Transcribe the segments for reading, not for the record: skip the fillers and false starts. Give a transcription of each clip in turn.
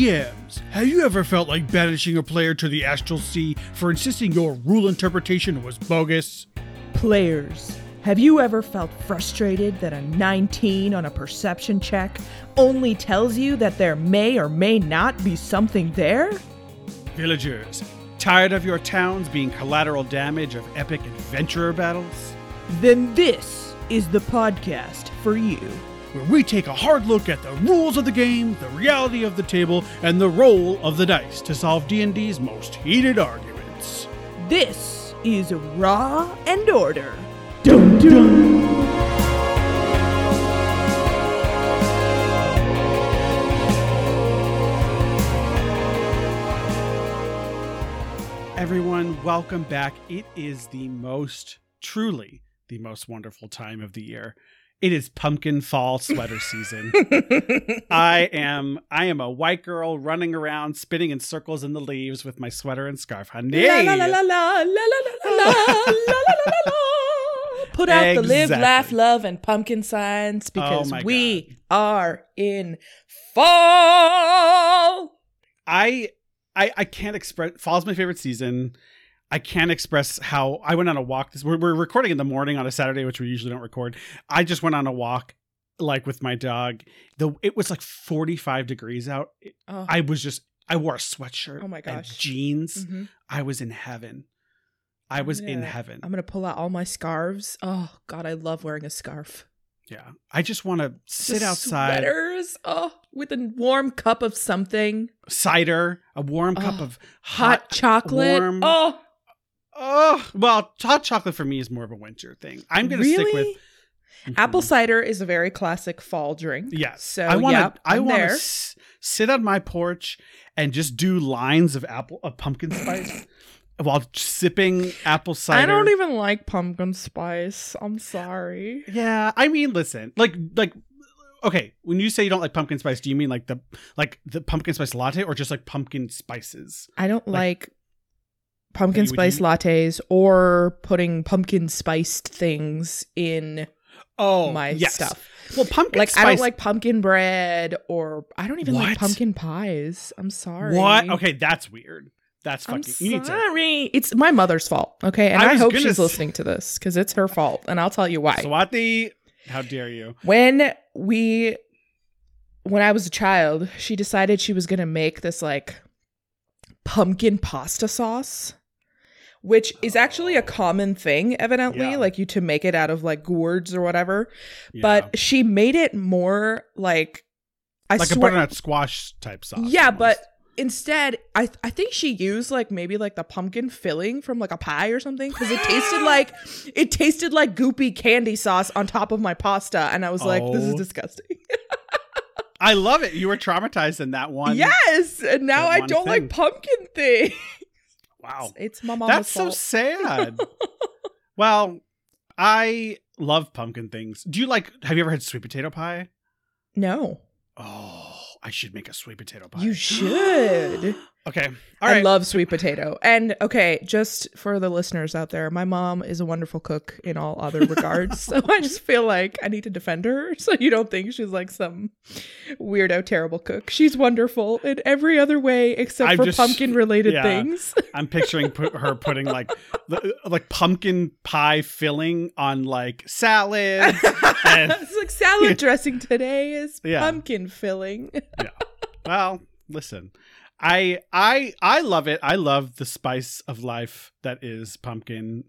DMs, have you ever felt like banishing a player to the Astral Sea for insisting your rule interpretation was bogus? Players, have you ever felt frustrated that a 19 on a perception check only tells you that there may or may not be something there? Villagers, tired of your towns being collateral damage of epic adventurer battles? Then this is the podcast for you, where we take a hard look at the rules of the game, the reality of the table, and the roll of the dice to solve D&D's most heated arguments. This is Raw and Order. Dun, dun. Everyone, welcome back. It is truly the most wonderful time of the year. It is pumpkin fall sweater season. I am a white girl running around, spinning in circles in the leaves with my sweater and scarf. Honey, la la la la la la la la la la la. Put out the live, laugh, love, and pumpkin signs because we are in fall. I can't express. Fall's my favorite season. I can't express how I went on a walk. We're recording in the morning on a Saturday, which we usually don't record. I just went on a walk, like with my dog. It was like 45 degrees out. Oh. I wore a sweatshirt. Oh my gosh. And jeans. Mm-hmm. I was in heaven. I'm going to pull out all my scarves. Oh God, I love wearing a scarf. Yeah. I just want to sit outside. Sweaters. Oh, with a warm cup of something. Cider. A warm cup of hot chocolate. Warm, well, hot chocolate for me is more of a winter thing. I'm going to stick with apple cider is a very classic fall drink. Yes. So I want to sit on my porch and just do lines of pumpkin spice while sipping apple cider. I don't even like pumpkin spice. I'm sorry. Yeah, I mean, listen, like okay, when you say you don't like pumpkin spice, do you mean like the pumpkin spice latte or just like pumpkin spices? I don't like pumpkin spice lattes or putting pumpkin spiced things in stuff. Well, pumpkin spice. I don't like pumpkin bread or I don't even like pumpkin pies. I'm sorry. What? Okay, that's weird. That's fucking. I'm sorry. It's my mother's fault. Okay, and I hope she's listening to this because it's her fault, and I'll tell you why. Swati, how dare you? When I was a child, she decided she was gonna make this like pumpkin pasta sauce, which is actually a common thing, evidently, like you to make it out of like gourds or whatever. Yeah. But she made it more like a butternut squash type sauce. Yeah, almost. But instead, I think she used like maybe like the pumpkin filling from like a pie or something because it tasted like goopy candy sauce on top of my pasta, and I was like, this is disgusting. I love it. You were traumatized in that one. Yes, and now I don't like pumpkin things. Wow. It's my mama's fault. That's so sad. Well, I love pumpkin things. Have you ever had sweet potato pie? No. Oh, I should make a sweet potato pie. You should. Okay. All right. I love sweet potato. And okay, just for the listeners out there, my mom is a wonderful cook in all other regards. So I just feel like I need to defend her so you don't think she's like some weirdo, terrible cook. She's wonderful in every other way except for pumpkin-related things. I'm picturing her putting like pumpkin pie filling on like salad. It's like salad dressing today is pumpkin filling. Yeah. Well, listen. I love it. I love the spice of life that is pumpkin.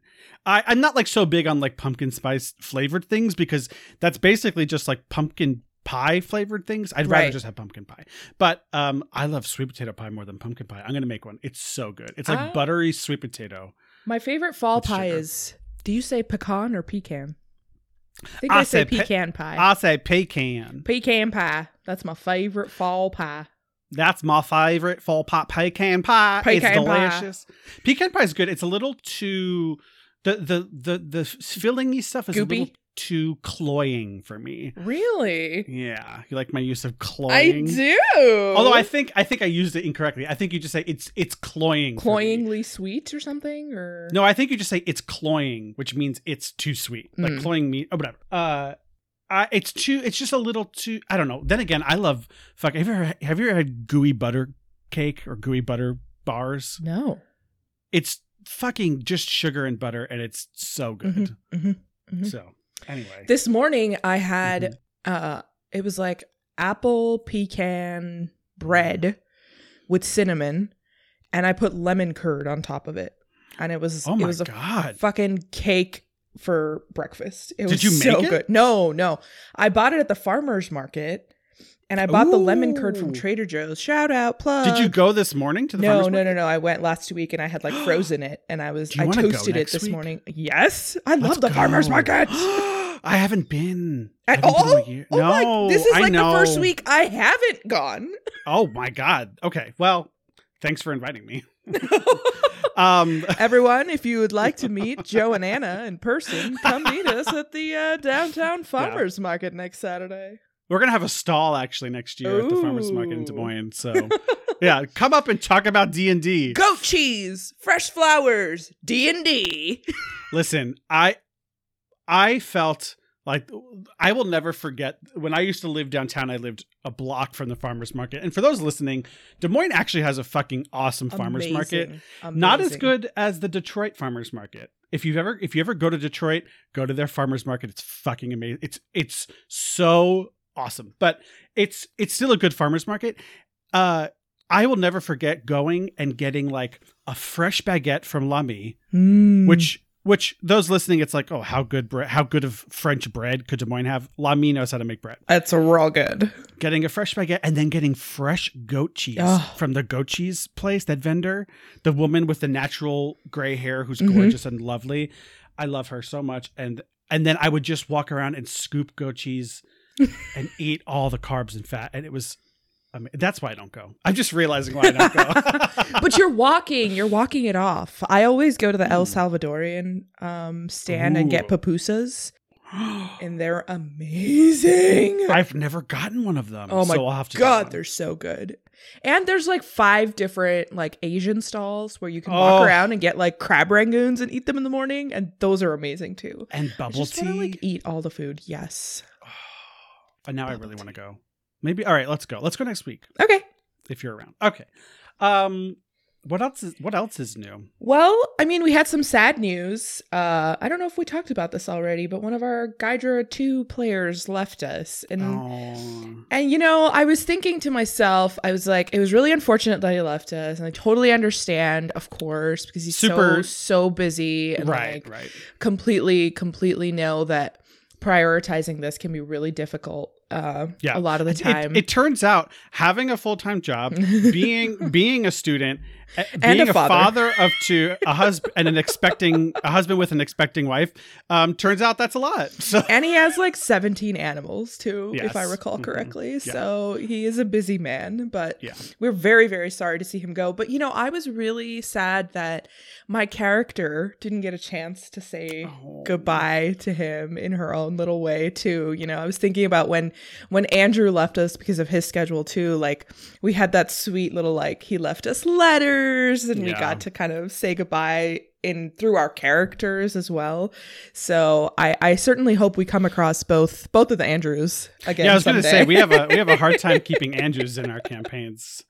I'm not like so big on like pumpkin spice flavored things because that's basically just like pumpkin pie flavored things. I'd rather just have pumpkin pie. But I love sweet potato pie more than pumpkin pie. I'm going to make one. It's so good. It's like buttery sweet potato. My favorite fall pie is, do you say pecan or pecan? I think I say pecan pie. I say pecan. Pecan pie. That's my favorite fall pie. That's my favorite fall pie, pecan pie. Pecan it's delicious. Pie. Pecan pie is good. It's a little too the filling-y stuff is Goopy. A little too cloying for me. Really? Yeah. You like my use of cloying? I do. Although I think I used it incorrectly. I think you just say it's cloying. Cloyingly sweet or something? Or no, I think you just say it's cloying, which means it's too sweet. Like cloying meat. Oh, whatever. It's too. It's just a little too. I don't know. Then again, I love. Fuck. Have you ever had gooey butter cake or gooey butter bars? No. It's fucking just sugar and butter, and it's so good. Mm-hmm, mm-hmm, mm-hmm. So anyway, this morning I had. Mm-hmm. It was like apple pecan bread with cinnamon, and I put lemon curd on top of it, and it was a fucking cake. For breakfast. It was so good. No. I bought it at the farmer's market, and I bought the lemon curd from Trader Joe's. Shout out, plug. Did you go this morning to the farmer's market? No. I went last week, and I had like frozen it, and I toasted it this morning. Yes. I love the farmer's market. I haven't been at all. No, this is like the first week I haven't gone. Oh my God. Okay. Well, thanks for inviting me. Everyone, if you would like to meet Joe and Anna in person, come meet us at the downtown farmers market next Saturday. We're gonna have a stall actually next year at the farmers market in Des Moines, so yeah, come up and talk about D&D, goat cheese, fresh flowers, D&D. Listen, I felt like I will never forget when I used to live downtown. I lived a block from the farmer's market. And for those listening, Des Moines actually has a fucking awesome farmer's market. Amazing. Not as good as the Detroit farmer's market. If you ever go to Detroit, go to their farmer's market. It's fucking amazing. It's so awesome. But it's still a good farmer's market. I will never forget going and getting like a fresh baguette from La Mie, which those listening, it's like, oh, how good of French bread could Des Moines have? La Mie knows how to make bread. That's raw good. Getting a fresh baguette and then getting fresh goat cheese from the goat cheese place, that vendor, the woman with the natural gray hair who's gorgeous and lovely. I love her so much. And then I would just walk around and scoop goat cheese and eat all the carbs and fat. And it was... I mean, that's why I don't go. I'm just realizing why I don't go. But you're walking it off. I always go to the El Salvadorian stand and get pupusas, and they're amazing. I've never gotten one of them. Oh my God, they're so good. And there's like 5 different like Asian stalls where you can walk around and get like crab rangoons and eat them in the morning, and those are amazing too. And bubble tea. I just want to like eat all the food. Yes. And now I really want to go. Maybe. All right, let's go. Let's go next week. Okay. If you're around. Okay. What else is new? Well, I mean, we had some sad news. I don't know if we talked about this already, but one of our Gaidra 2 players left us. And you know, I was thinking to myself, I was like, it was really unfortunate that he left us. And I totally understand, of course, because he's so busy. And right. Completely know that prioritizing this can be really difficult. A lot of the time. It turns out having a full-time job, being a student, being a father of 2, a husband and a husband with an expecting wife, turns out that's a lot. So. And he has like 17 animals too, if I recall correctly. Yeah. So he is a busy man, but we're very, very sorry to see him go. But you know, I was really sad that my character didn't get a chance to say goodbye to him in her own little way too. You know, I was thinking about when Andrew left us because of his schedule too, like we had that sweet little like he left us letters and we got to kind of say goodbye through our characters as well. So I certainly hope we come across both of the Andrews again. Yeah, I was going to say we have a hard time keeping Andrews in our campaigns.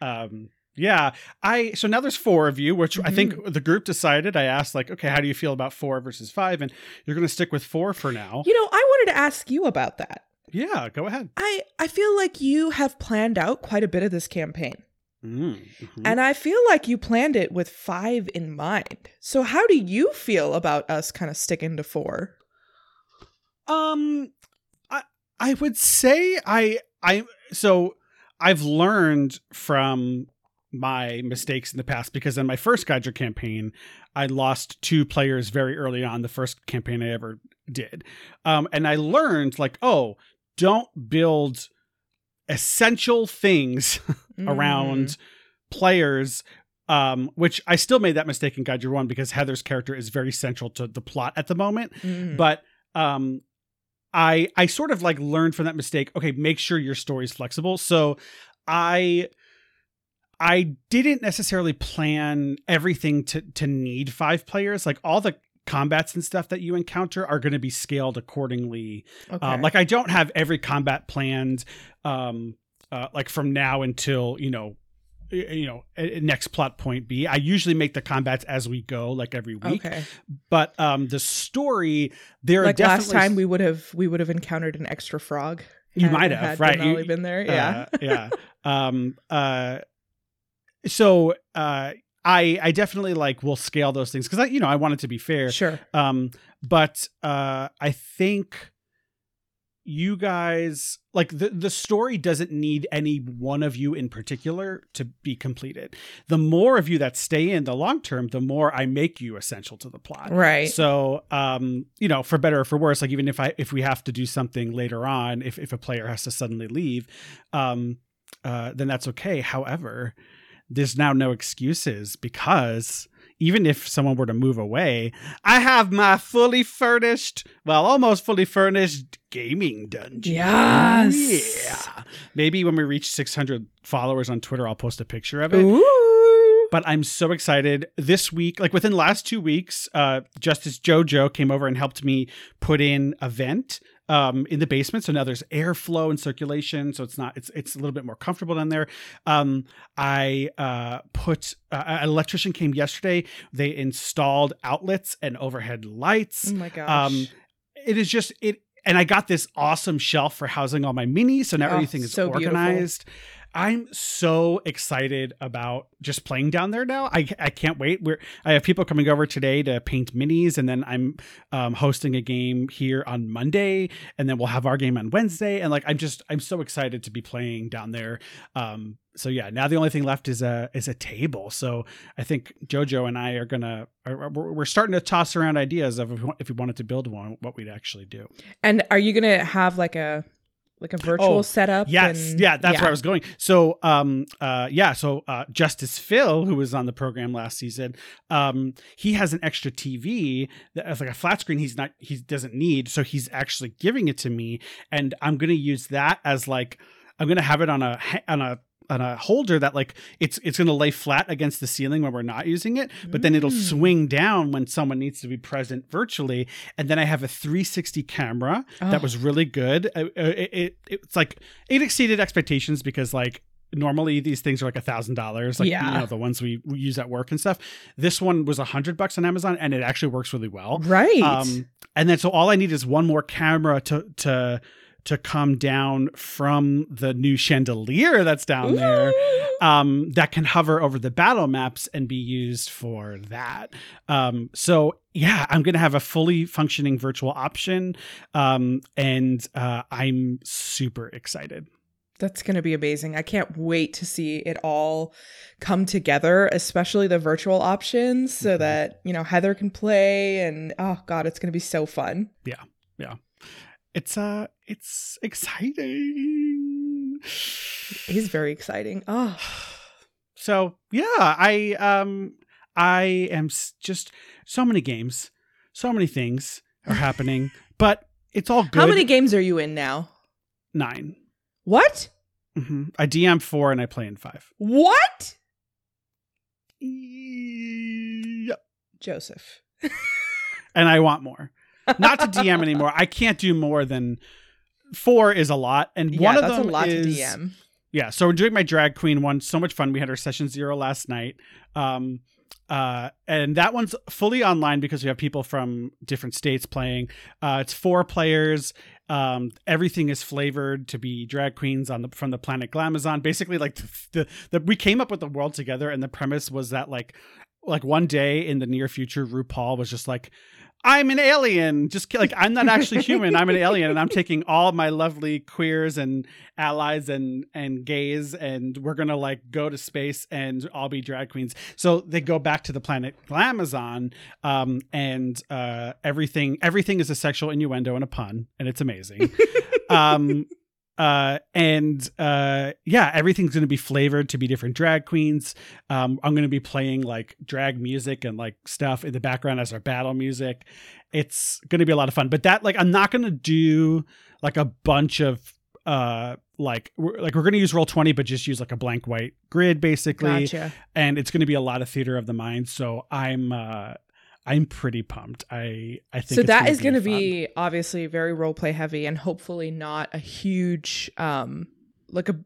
So now there's 4 of you, which I think the group decided. I asked like, okay, how do you feel about 4 versus 5? And you're going to stick with 4 for now. You know, I wanted to ask you about that. Yeah, go ahead. I feel like you have planned out quite a bit of this campaign. Mm-hmm. And I feel like you planned it with 5 in mind. So how do you feel about us kind of sticking to 4? I would say so I've learned from my mistakes in the past, because in my first Gaidra campaign, I lost 2 players very early on, the first campaign I ever did. And I learned like, don't build essential things around players, which I still made that mistake in Gaidra 1 because Heather's character is very central to the plot at the moment. But I sort of like learned from that mistake. Okay, make sure your story's flexible. So I didn't necessarily plan everything to need 5 players. Like all the combats and stuff that you encounter are going to be scaled accordingly. Okay. Like I don't have every combat planned, like from now until, you know, next plot point B. I usually make the combats as we go, like every week. Okay. But the story, there like are definitely... last time we would have encountered an extra frog. You might have, right? You've been there, yeah, yeah. So I definitely like will scale those things because I want it to be fair, sure. But I think you guys like the story doesn't need any one of you in particular to be completed. The more of you that stay in the long term, the more I make you essential to the plot. Right. So, for better or for worse, like even if we have to do something later on, if a player has to suddenly leave, then that's okay. However, there's now no excuses because even if someone were to move away, I have my almost fully furnished gaming dungeon. Yes. Yeah. Maybe when we reach 600 followers on Twitter, I'll post a picture of it. Ooh. But I'm so excited. This week, like within the last 2 weeks, Justice JoJo came over and helped me put in a vent in the basement. So now there's airflow and circulation. So it's a little bit more comfortable down there. I put, an electrician came yesterday. They installed outlets and overhead lights. Oh my gosh. It is just it. And I got this awesome shelf for housing all my minis. So now everything is so organized. Beautiful. I'm so excited about just playing down there now. I can't wait. I have people coming over today to paint minis, and then I'm hosting a game here on Monday, and then we'll have our game on Wednesday. And like I'm so excited to be playing down there. So yeah, now the only thing left is a table. So I think JoJo and I are we're starting to toss around ideas of if we wanted to build one, what we'd actually do. And are you gonna have like a virtual setup? Yes. Where I was going. So, Justice Phil, who was on the program last season, he has an extra TV that's like a flat screen he doesn't need. So he's actually giving it to me, and I'm going to use that as like, I'm going to have it on a holder that like it's going to lay flat against the ceiling when we're not using it, but then it'll swing down when someone needs to be present virtually. And then I have a 360 camera that was really good. It's like it exceeded expectations because like normally these things are like $1,000, like the ones we use at work and stuff. This one was $100 on Amazon, and it actually works really well. Right. And then so all I need is one more camera to come down from the new chandelier that's down there, that can hover over the battle maps and be used for that. So yeah, I'm going to have a fully functioning virtual option. And I'm super excited. That's going to be amazing. I can't wait to see it all come together, especially the virtual options so that, Heather can play, and oh God, it's going to be so fun. Yeah. Yeah. It's exciting. It is very exciting. Oh. So, yeah, I am just so many games, so many things are happening, but it's all good. How many games are you in now? 9. What? Mm-hmm. I DM 4 and I play in 5. What? Yep. Joseph. And I want more. Not to DM anymore. I can't do more than 4 is a lot. And one of them a lot is to DM. Yeah. So we're doing my drag queen one. So much fun. We had our session 0 last night. And that one's fully online because we have people from different states playing. It's 4 players. Everything is flavored to be drag queens from the planet Glamazon. Basically like we came up with the world together, and the premise was that like one day in the near future, RuPaul was just like, I'm an alien. Just like, I'm not actually human. I'm an alien, and I'm taking all my lovely queers and allies and gays, and we're going to like go to space and all be drag queens. So they go back to the planet Glamazon, and everything is a sexual innuendo and a pun, and it's amazing. Everything's going to be flavored to be different drag queens. I'm going to be playing like drag music and like stuff in the background as our battle music. It's going to be a lot of fun, but that like, I'm not going to do like a bunch of, we're going to use Roll 20, but just use like a blank white grid basically. Gotcha. And it's going to be a lot of theater of the mind. So I'm pretty pumped. I think so. That is going to be obviously very role play heavy, and hopefully not a huge, like a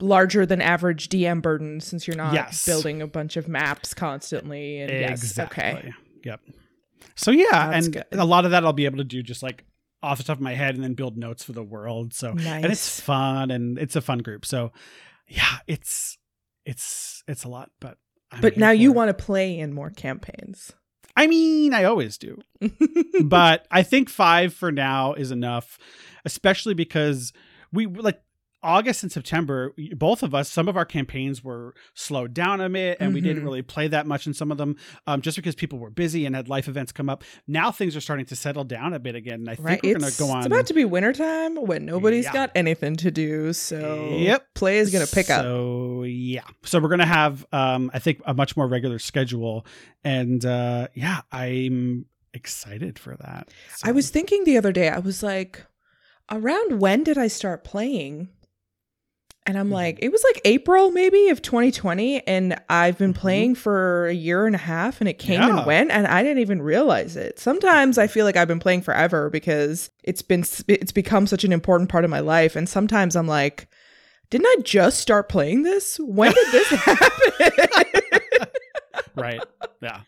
larger than average DM burden, since you're not building a bunch of maps constantly. And exactly. Yes, okay. Yep. So yeah, that's and good. A lot of that I'll be able to do just like off the top of my head, and then build notes for the world. So nice. And it's fun, and it's a fun group. So yeah, it's a lot, but I'm but now you want to play in more campaigns. I mean, I always do, but I think 5 for now is enough, especially because we like August and September, both of us, some of our campaigns were slowed down a bit, and we didn't really play that much in some of them, just because people were busy and had life events come up. Now things are starting to settle down a bit again, and I think we're going to go on. It's about to be wintertime when nobody's got anything to do, so play is going to pick up. So yeah, so we're going to have, I think, a much more regular schedule, and yeah, I'm excited for that. So. I was thinking the other day, I was like, around when did I start playing? And I'm like, it was like April maybe of 2020. And I've been playing for a year and a half, and it came and went, and I didn't even realize it. Sometimes I feel like I've been playing forever because it's become such an important part of my life. And sometimes I'm like, didn't I just start playing this? When did this happen? Right. Yeah.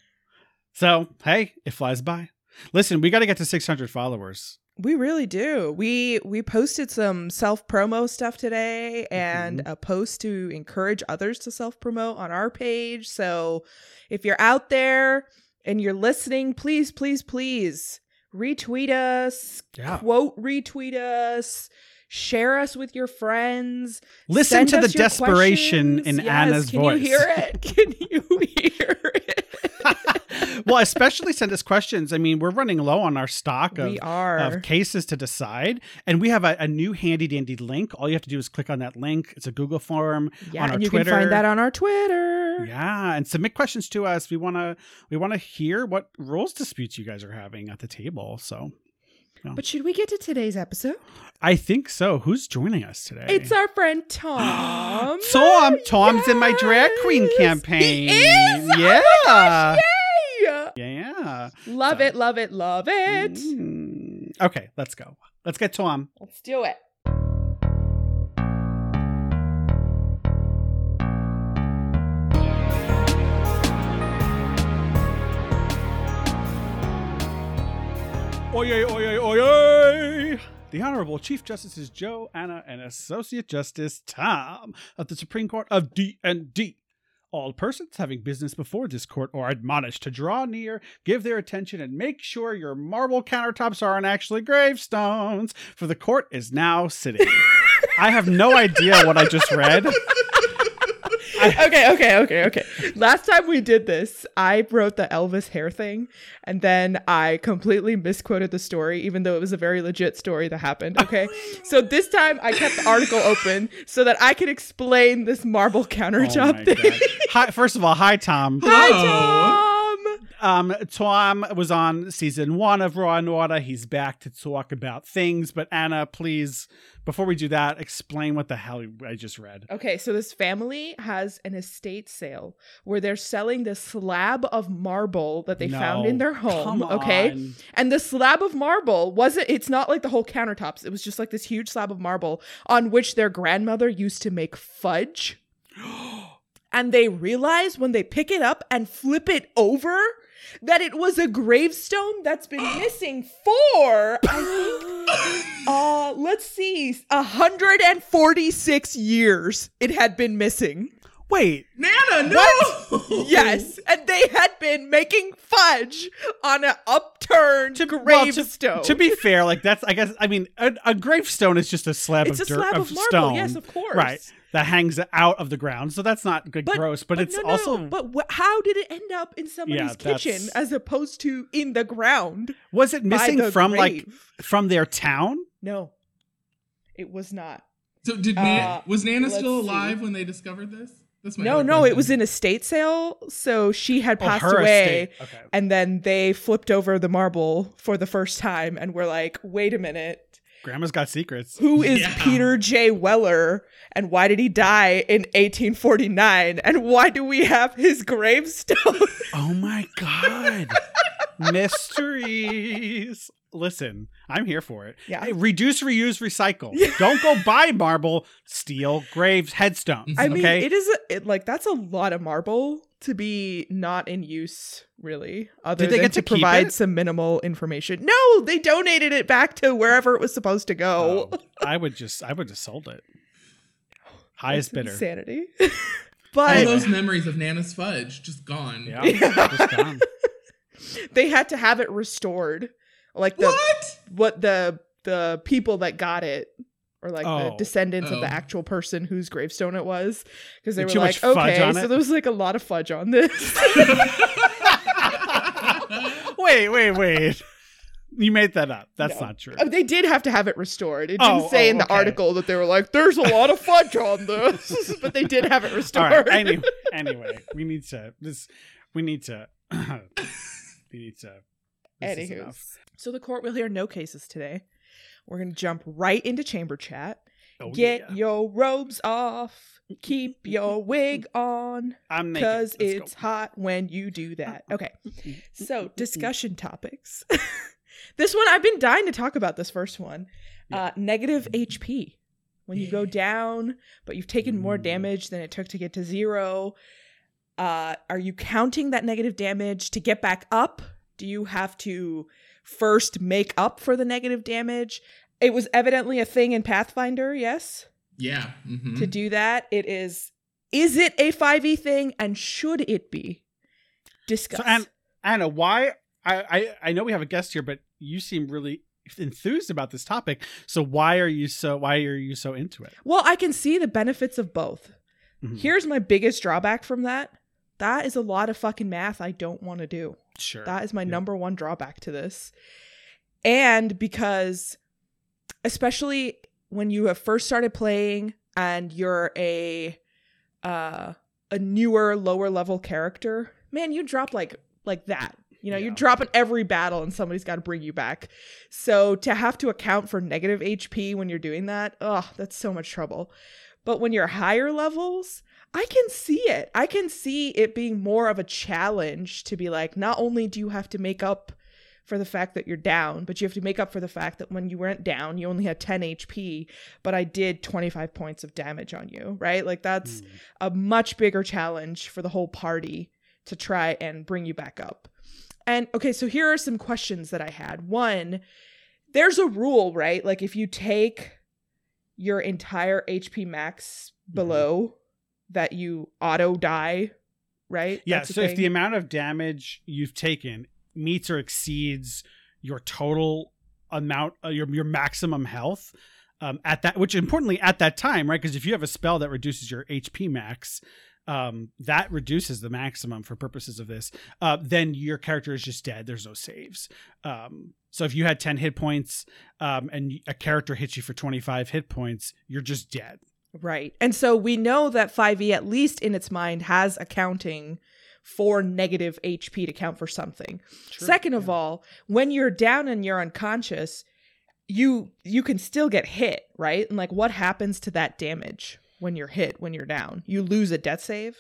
So, hey, it flies by. Listen, we got to get to 600 followers. We really do. We posted some self-promo stuff today and a post to encourage others to self-promote on our page. So if you're out there and you're listening, please, please, please retweet us, quote retweet us, share us with your friends. Listen to the desperation in Anna's voice. Can you hear it? Can you hear it? Well, especially send us questions. I mean, we're running low on our stock of cases to decide. And we have a new handy dandy link. All you have to do is click on that link. It's a Google form on our Twitter. Yeah, and you can find that on our Twitter. Yeah, and submit questions to us. We want to hear what rules disputes you guys are having at the table. So, no. But should we get to today's episode? I think so. Who's joining us today? It's our friend Tom. Tom's in my drag queen campaign. He is? Yeah. Oh my gosh, yeah. Love it. Okay, let's go. Let's get Tom. Let's do it. Oyez, oyez, oyez! The Honorable Chief Justices Joe, Anna, and Associate Justice Tom of the Supreme Court of D&D. All persons having business before this court are admonished to draw near, give their attention, and make sure your marble countertops aren't actually gravestones, for the court is now sitting. I have no idea what I just read. Okay. Last time we did this, I wrote the Elvis hair thing, and then I completely misquoted the story, even though it was a very legit story that happened. Okay. So this time I kept the article open so that I could explain this marble countertop thing. Hi, first of all, hi, Tom. Hi, Tom. Tom was on season 1 of Raw and Order. He's back to talk about things. But Anna, please, before we do that, explain what the hell I just read. Okay, so this family has an estate sale where they're selling the slab of marble that they found in their home. Come on. And the slab of marble it's not like the whole countertops. It was just like this huge slab of marble on which their grandmother used to make fudge. And they realize when they pick it up and flip it over that it was a gravestone that's been missing for, I think, 146 years it had been missing. Wait. Nana, no! What? Yes, and they had been making fudge on an upturned gravestone. Well, to be fair, like that's, I guess, I mean, a gravestone is just a slab of dirt. It's a slab of marble, stone. Yes, of course. Right. That hangs out of the ground. So that's not good, gross, but it's also... But how did it end up in somebody's kitchen as opposed to in the ground? Was it missing from from their town? No, it was not. So was Nana still alive when they discovered this? No, it was an estate sale. So she had passed away. Okay. And then they flipped over the marble for the first time and were like, wait a minute. Grandma's got secrets. Who is Peter J. Weller, and why did he die in 1849, and why do we have his gravestone? Oh my God. mysteries. Listen, I'm here for it. Yeah. Hey, reduce, reuse, recycle. Yeah. Don't go buy marble, steal graves, headstones. I mean, it is that's a lot of marble to be not in use, really. Other than to provide some minimal information. No, they donated it back to wherever it was supposed to go. Oh, I would just sold it. Highest bidder. Insanity. But all those memories of Nana's fudge just gone. Yeah. Just gone. They had to have it restored. Like the people that got it, or the descendants of the actual person whose gravestone it was, because they were like, okay, so there was a lot of fudge on this. Wait. You made that up. That's not true. They did have to have it restored. It didn't say in the article that they were like, there's a lot of fudge on this, but they did have it restored. All right. Anyway, we need to. Anywho, so the court will hear no cases today. We're going to jump right into chamber chat. Get your robes off. Keep your wig on. I'm naked. Because it's hot when you do that. Okay. So discussion topics. This one, I've been dying to talk about this first one. Negative HP. When you go down, but you've taken more damage than it took to get to zero. Are you counting that negative damage to get back up? Do you have to first make up for the negative damage? It was evidently a thing in Pathfinder, yes? Yeah. Mm-hmm. To do that, it is it a 5e thing, and should it be? Discuss. So, Anna, why? I know we have a guest here, but you seem really enthused about this topic. So why are you so into it? Well, I can see the benefits of both. Mm-hmm. Here's my biggest drawback from that. That is a lot of fucking math I don't want to do. Sure. That is my number one drawback to this. And because especially when you have first started playing and you're a newer, lower level character, man, you drop like that. You know, you drop in every battle and somebody's got to bring you back. So to have to account for negative HP when you're doing that, that's so much trouble. But when you're higher levels, I can see it. I can see it being more of a challenge to be like, not only do you have to make up for the fact that you're down, but you have to make up for the fact that when you weren't down, you only had 10 HP, but I did 25 points of damage on you, right? Like that's a much bigger challenge for the whole party to try and bring you back up. And okay, so here are some questions that I had. One, there's a rule, right? Like if you take your entire HP max below... Mm-hmm. that you auto die, right? Yeah, so if the amount of damage you've taken meets or exceeds your total amount, your maximum health, which importantly at that time, right? Because if you have a spell that reduces your HP max, that reduces the maximum for purposes of this, then your character is just dead. There's no saves. So if you had 10 hit points and a character hits you for 25 hit points, you're just dead. Right. And so we know that 5e, at least in its mind, has accounting for negative HP to count for something. True. Second of all, when you're down and you're unconscious, you can still get hit, right? And what happens to that damage when you're hit, when you're down? You lose a death save?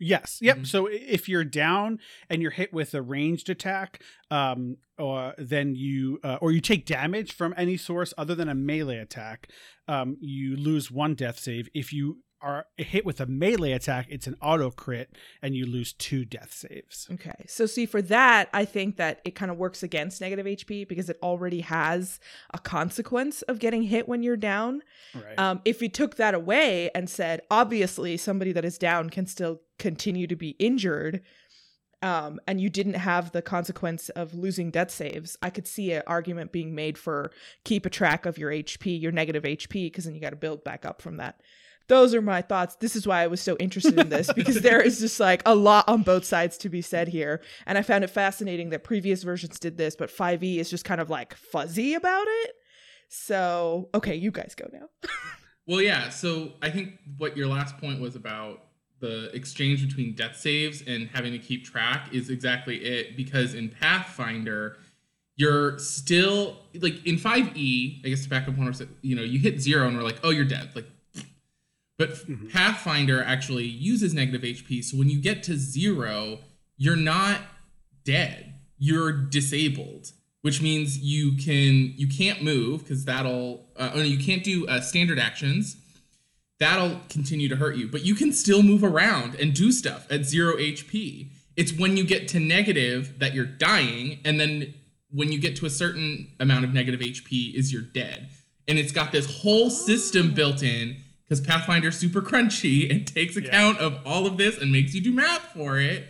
Yes. Yep. Mm-hmm. So if you're down and you're hit with a ranged attack, or you take damage from any source other than a melee attack, you lose one death save. If you are hit with a melee attack, it's an auto crit, and you lose two death saves. Okay. So see, for that, I think that it kind of works against negative HP because it already has a consequence of getting hit when you're down. Right. If you took that away and said, obviously, somebody that is down can still continue to be injured, and you didn't have the consequence of losing death saves, I could see an argument being made for keep a track of your HP, your negative HP, because then you got to build back up from that. Those are my thoughts. This is why I was so interested in this, because there is just a lot on both sides to be said here. And I found it fascinating that previous versions did this, but 5e is just kind of fuzzy about it. So, okay, you guys go now. Well, yeah. So I think what your last point was about the exchange between death saves and having to keep track is exactly it. Because in Pathfinder, you're still in 5e, I guess to back up one or so, you hit zero and we're like, oh, you're dead. But mm-hmm. Pathfinder actually uses negative HP, so when you get to zero, you're not dead. you're disabled, which means you can't move because that'll you can't do standard actions. That'll continue to hurt you, but you can still move around and do stuff at 0 HP. It's when you get to negative that you're dying, and then when you get to a certain amount of negative HP is you're dead. And it's got this whole system built in because Pathfinder's super crunchy and takes account of all of this and makes you do math for it.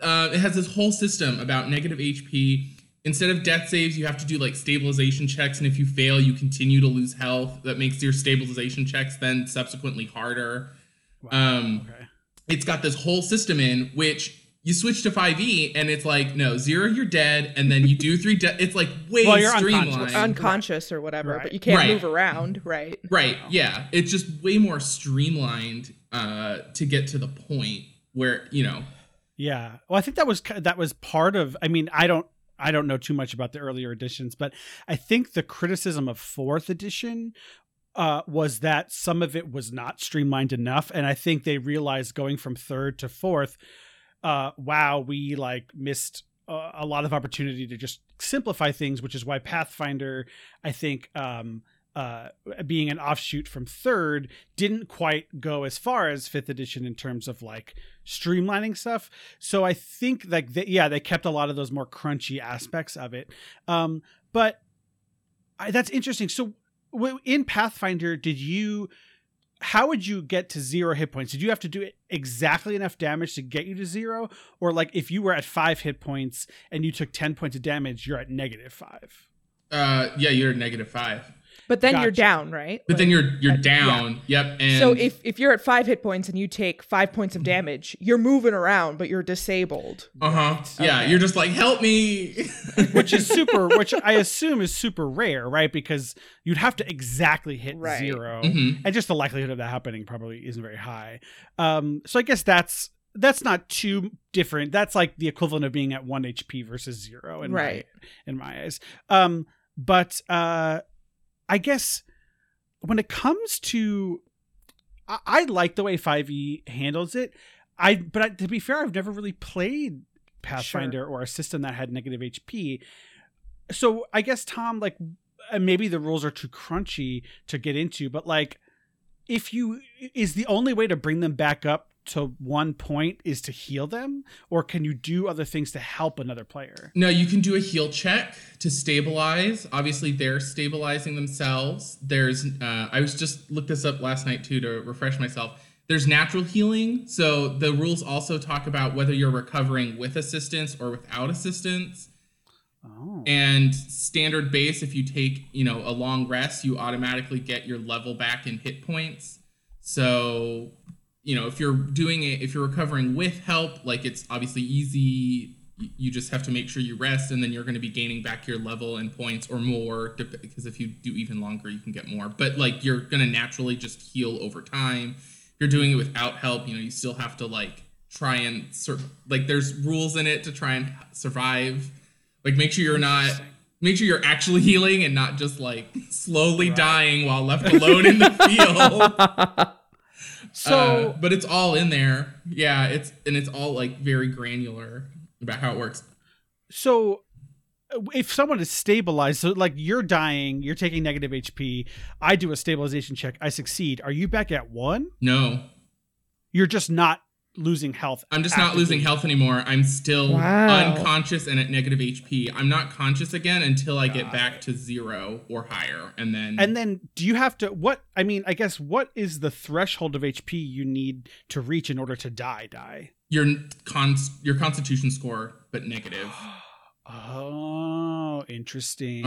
It has this whole system about negative HP. Instead of death saves, you have to do like stabilization checks, and if you fail, you continue to lose health. That makes your stabilization checks then subsequently harder. Wow. Okay. It's got this whole system in which you switch to 5e, and it's like, no, 0, you're dead, and then you do 3 death. It's like way streamlined. Unconscious or whatever, but you can't move around, right? Right, yeah. It's just way more streamlined to get to the point where, you know. Yeah, well, I think that was part of, I mean, I don't know too much about the earlier editions, but I think the criticism of 4th edition was that some of it was not streamlined enough. And I think they realized going from 3rd to 4th, we like missed a lot of opportunity to just simplify things, which is why Pathfinder, I think, being an offshoot from 3rd, didn't quite go as far as 5th edition in terms of like streamlining stuff. So I think like they kept a lot of those more crunchy aspects of it. But that's interesting. So in Pathfinder, how would you get to 0 hit points? Did you have to do exactly enough damage to get you to 0? Or like if you were at 5 hit points and you took 10 points of damage, you're at -5. You're at -5. But then you're down, right? But then you're down. Yeah. Yep. And so if you're at 5 hit points and you take 5 points of damage, you're moving around, but you're disabled. Uh-huh. Yeah. Okay. You're just like, help me. Which I assume is super rare, right? Because you'd have to exactly hit 0. Mm-hmm. And just the likelihood of that happening probably isn't very high. So I guess that's not too different. That's like the equivalent of being at 1 HP versus 0 in my eyes. But I guess when it comes to, I like the way 5e handles it. But to be fair, I've never really played Pathfinder or a system that had negative HP. So I guess, Tom, like maybe the rules are too crunchy to get into, but like is the only way to bring them back up to 1 point is to heal them, or can you do other things to help another player? No, you can do a heal check to stabilize. Obviously they're stabilizing themselves. There's I was just looked this up last night too to refresh myself. There's natural healing. So the rules also talk about whether you're recovering with assistance or without assistance. Oh. And standard base, if you take, a long rest, you automatically get your level back in hit points. So if you're recovering with help, like it's obviously easy, you just have to make sure you rest, and then you're going to be gaining back your level and points or more, because if you do even longer, you can get more. But like you're going to naturally just heal over time. If you're doing it without help, you still have to like try and there's rules in it to try and survive. Like make sure you're actually healing and not just like slowly dying while left alone in the field. So, but it's all in there. Yeah, it's all like very granular about how it works. So if someone is stabilized, so like you're dying, you're taking negative HP. I do a stabilization check. I succeed. Are you back at 1? No. You're just not losing health. I'm just not losing health anymore. I'm still unconscious and at negative HP. I'm not conscious again until I get back to 0 or higher. And then do you have to, what is the threshold of HP you need to reach in order to die? Your constitution score, but negative. Oh, interesting.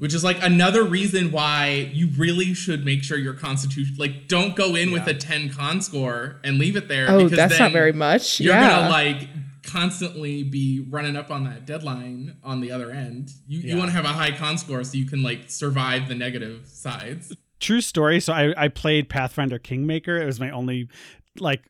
Which is like another reason why you really should make sure your constitution, like don't go in with a 10 con score and leave it there. Oh, because that's not very much. You're going to like constantly be running up on that deadline on the other end. You want to have a high con score so you can like survive the negative sides. True story. So I played Pathfinder Kingmaker. It was my only like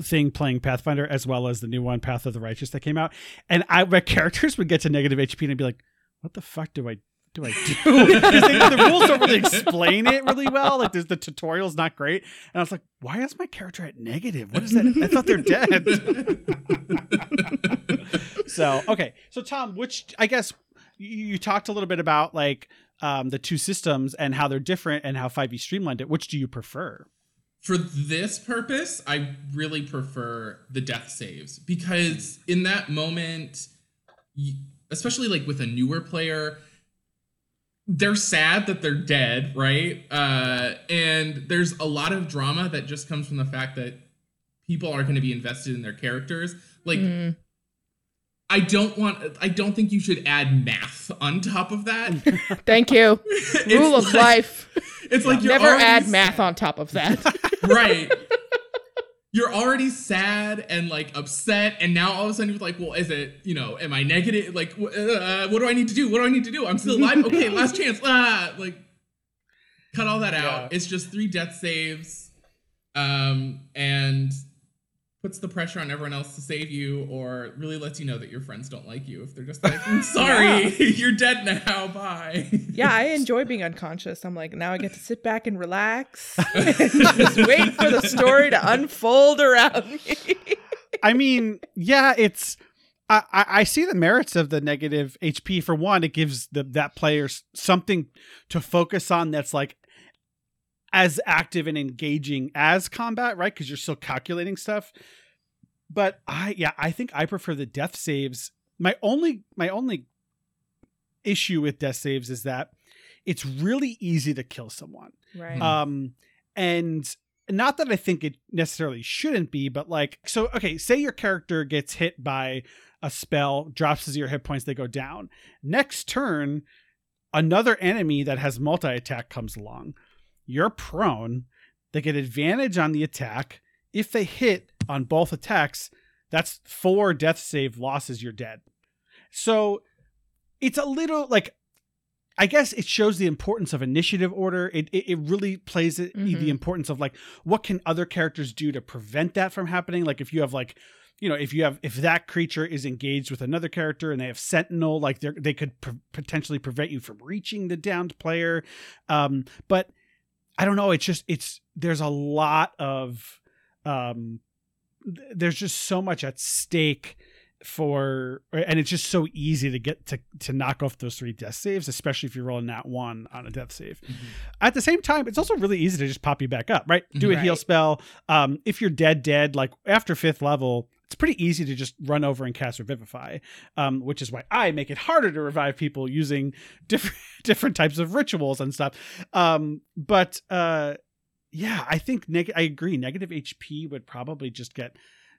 thing playing Pathfinder, as well as the new one, Path of the Righteous, that came out, and my characters would get to negative HP and I'd be like, "What the fuck do I do?" Because the rules don't really explain it really well. Like, the tutorial's not great, and I was like, "Why is my character at negative? What is that? I thought they're dead." So, okay. So, Tom, which I guess you talked a little bit about like the two systems and how they're different and how 5e streamlined it. Which do you prefer? For this purpose, I really prefer the death saves, because in that moment, especially like with a newer player, they're sad that they're dead, right? And there's a lot of drama that just comes from the fact that people are going to be invested in their characters. Like, I don't think you should add math on top of that. Thank you. Rule of life. It's like you're never add math on top of that. Right. You're already sad and like upset, and now all of a sudden you're like, well, is it, you know, am I negative? Like, what do I need to do? What do I need to do? I'm still alive. Okay, last chance. Like, cut all that out. Yeah. It's just 3 death saves, and puts the pressure on everyone else to save you, or really lets you know that your friends don't like you if they're just like, I'm sorry, you're dead now, bye. Yeah, I enjoy being unconscious. I'm like, now I get to sit back and relax and just wait for the story to unfold around me. I mean, yeah, it's... I see the merits of the negative HP. For one, it gives that player something to focus on that's like, as active and engaging as combat, right? Because you're still calculating stuff. But I think I prefer the death saves. My only issue with death saves is that it's really easy to kill someone. Right. And not that I think it necessarily shouldn't be, but like, so, okay, say your character gets hit by a spell, drops to 0 hit points, they go down. Next turn, another enemy that has multi-attack comes along. You're prone. They get advantage on the attack. If they hit on both attacks, that's 4 death save losses. You're dead. So it's a little like, I guess it shows the importance of initiative order. It really plays the importance of like, what can other characters do to prevent that from happening? Like if you have like, you know, if that creature is engaged with another character and they have Sentinel, like they could potentially prevent you from reaching the downed player. But I don't know. It's just, there's a lot of, there's just so much at stake and it's just so easy to get to knock off those 3 death saves, especially if you're rolling that one on a death save. Mm-hmm. At the same time, it's also really easy to just pop you back up, right? Do a heal spell. If you're dead, like after 5th level, it's pretty easy to just run over and cast Revivify, which is why I make it harder to revive people using different types of rituals and stuff. I think I agree. Negative HP would probably just get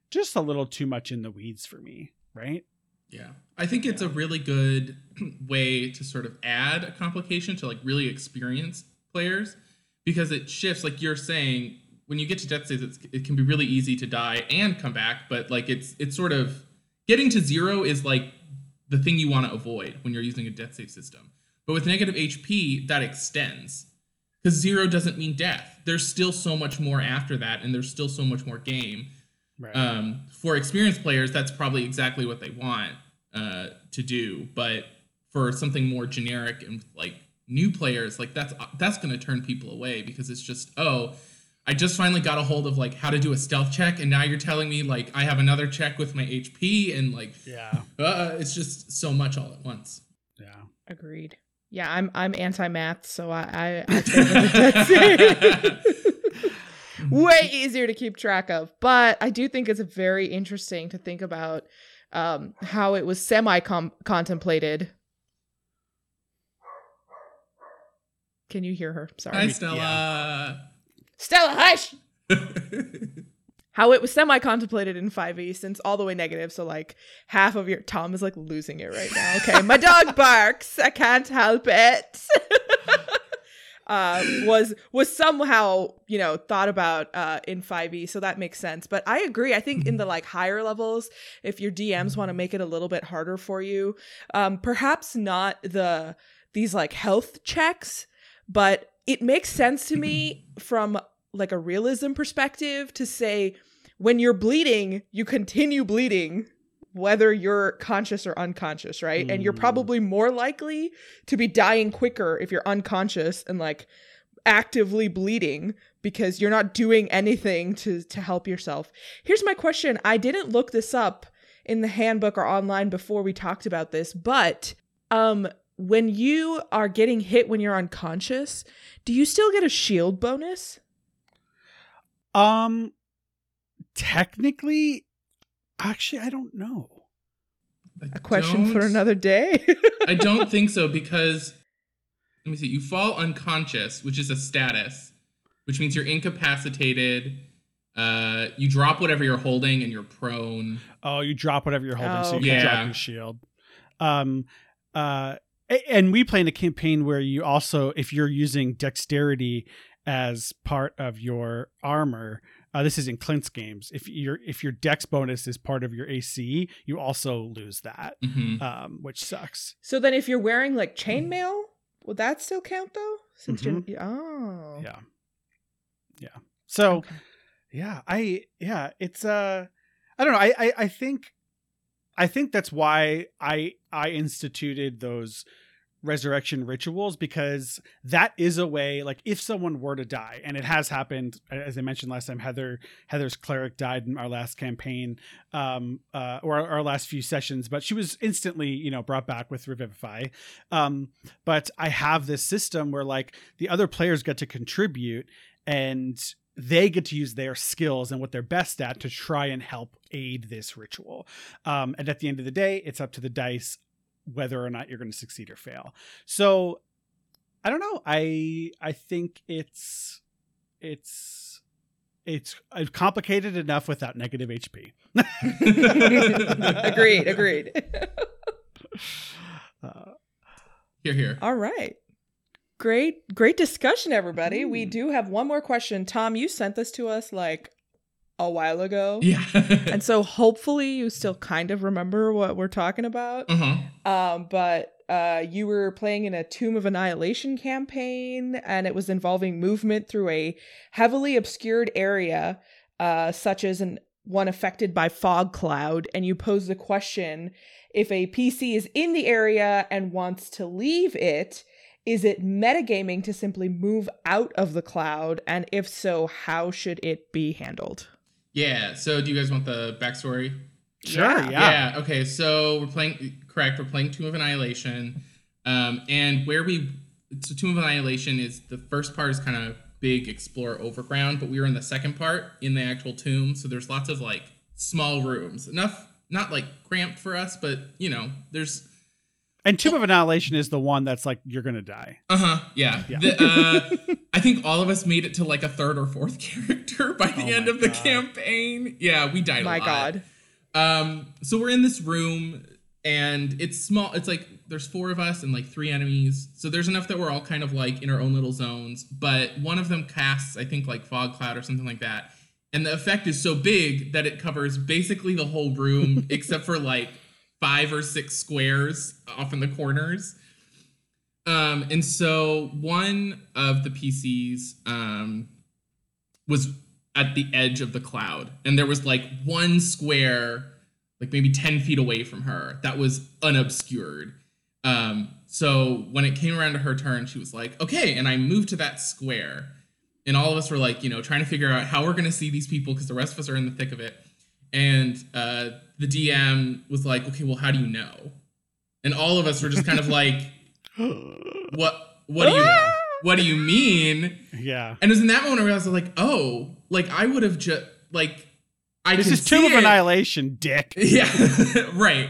just a little too much in the weeds for me, right? Yeah, I think it's a really good way to sort of add a complication to like really experienced players, because it shifts, like you're saying. When you get to death saves, it can be really easy to die and come back, but like it's sort of getting to 0 is like the thing you want to avoid when you're using a death save system. But with negative HP, that extends, because 0 doesn't mean death. There's still so much more after that, and there's still so much more game. Right. For experienced players, that's probably exactly what they want to do. But for something more generic and like new players, like that's going to turn people away, because it's just, oh, I just finally got a hold of like how to do a stealth check, and now you're telling me like I have another check with my HP, and like it's just so much all at once. Yeah, agreed. Yeah, I'm anti-math, so I way easier to keep track of. But I do think it's very interesting to think about how it was semi-contemplated. Can you hear her? Sorry, hi Stella. Yeah. Stella, hush! How it was semi-contemplated in 5e, since all the way negative, so like half of your... Tom is like losing it right now. Okay, my dog barks. I can't help it. Was somehow, you know, thought about in 5e, so that makes sense. But I agree. I think in the like higher levels, if your DMs want to make it a little bit harder for you, perhaps not these like health checks, but it makes sense to me from... like a realism perspective to say, when you're bleeding, you continue bleeding, whether you're conscious or unconscious, right? And you're probably more likely to be dying quicker if you're unconscious and like actively bleeding, because you're not doing anything to help yourself. Here's my question. I didn't look this up. in the handbook or online before we talked about this, but when you are getting hit when you're unconscious, do you still get a shield bonus? Technically, actually, I don't know. A question for another day? I don't think so, because, let me see, you fall unconscious, which is a status, which means you're incapacitated. You drop whatever you're holding and you're prone. Oh, you drop whatever you're holding, so you can drop your shield. And we play in a campaign where you also, if you're using dexterity as part of your armor, this is in Clint's games. If your dex bonus is part of your AC, you also lose that, which sucks. So then, if you're wearing like chainmail, will that still count though? Since you're So, okay. It's I don't know. I think that's why I instituted those resurrection rituals, because that is a way, like, if someone were to die, and it has happened, as I mentioned last time, Heather's cleric died in our last campaign, or our last few sessions, but she was instantly, brought back with Revivify. But I have this system where, like, the other players get to contribute, and they get to use their skills and what they're best at to try and help aid this ritual. And at the end of the day, it's up to the dice whether or not you're going to succeed or fail. So I don't know. I think it's complicated enough without negative HP. Agreed. Here. All right. Great discussion, everybody. We do have one more question. Tom, you sent this to us like a while ago. Yeah. And so hopefully you still kind of remember what we're talking about. But you were playing in a Tomb of Annihilation campaign, and it was involving movement through a heavily obscured area, such as one affected by Fog Cloud. And you posed the question, if a PC is in the area and wants to leave it, is it metagaming to simply move out of the cloud? And if so, how should it be handled? Yeah. So do you guys want the backstory? Sure. Yeah. Okay. So we're playing Tomb of Annihilation. So Tomb of Annihilation is, the first part is kind of big explore overground, but we were in the second part in the actual tomb. So there's lots of like small rooms, enough, not like cramped for us, but there's. And Tomb of Annihilation is the one that's like, you're going to die. Yeah. I think all of us made it to like a third or fourth character by the end of the campaign. Yeah, we died a lot. My God. So we're in this room, and it's small. It's like there's four of us and like three enemies. So there's enough that we're all kind of like in our own little zones. But one of them casts, I think, like Fog Cloud or something like that. And the effect is so big that it covers basically the whole room except for like 5 or 6 squares off in the corners. And so one of the PCs was at the edge of the cloud, and there was like one square, like maybe 10 feet away from her, that was unobscured. So when it came around to her turn, she was like, okay, and I moved to that square. And all of us were like, trying to figure out how we're going to see these people because the rest of us are in the thick of it. And the DM was like, okay, well, how do you know? And all of us were just kind of like, what do you mean? Yeah. And it was in that moment I realized, like, oh, like I would have just like, I this can is see Tomb of Annihilation, dick. Yeah. Right.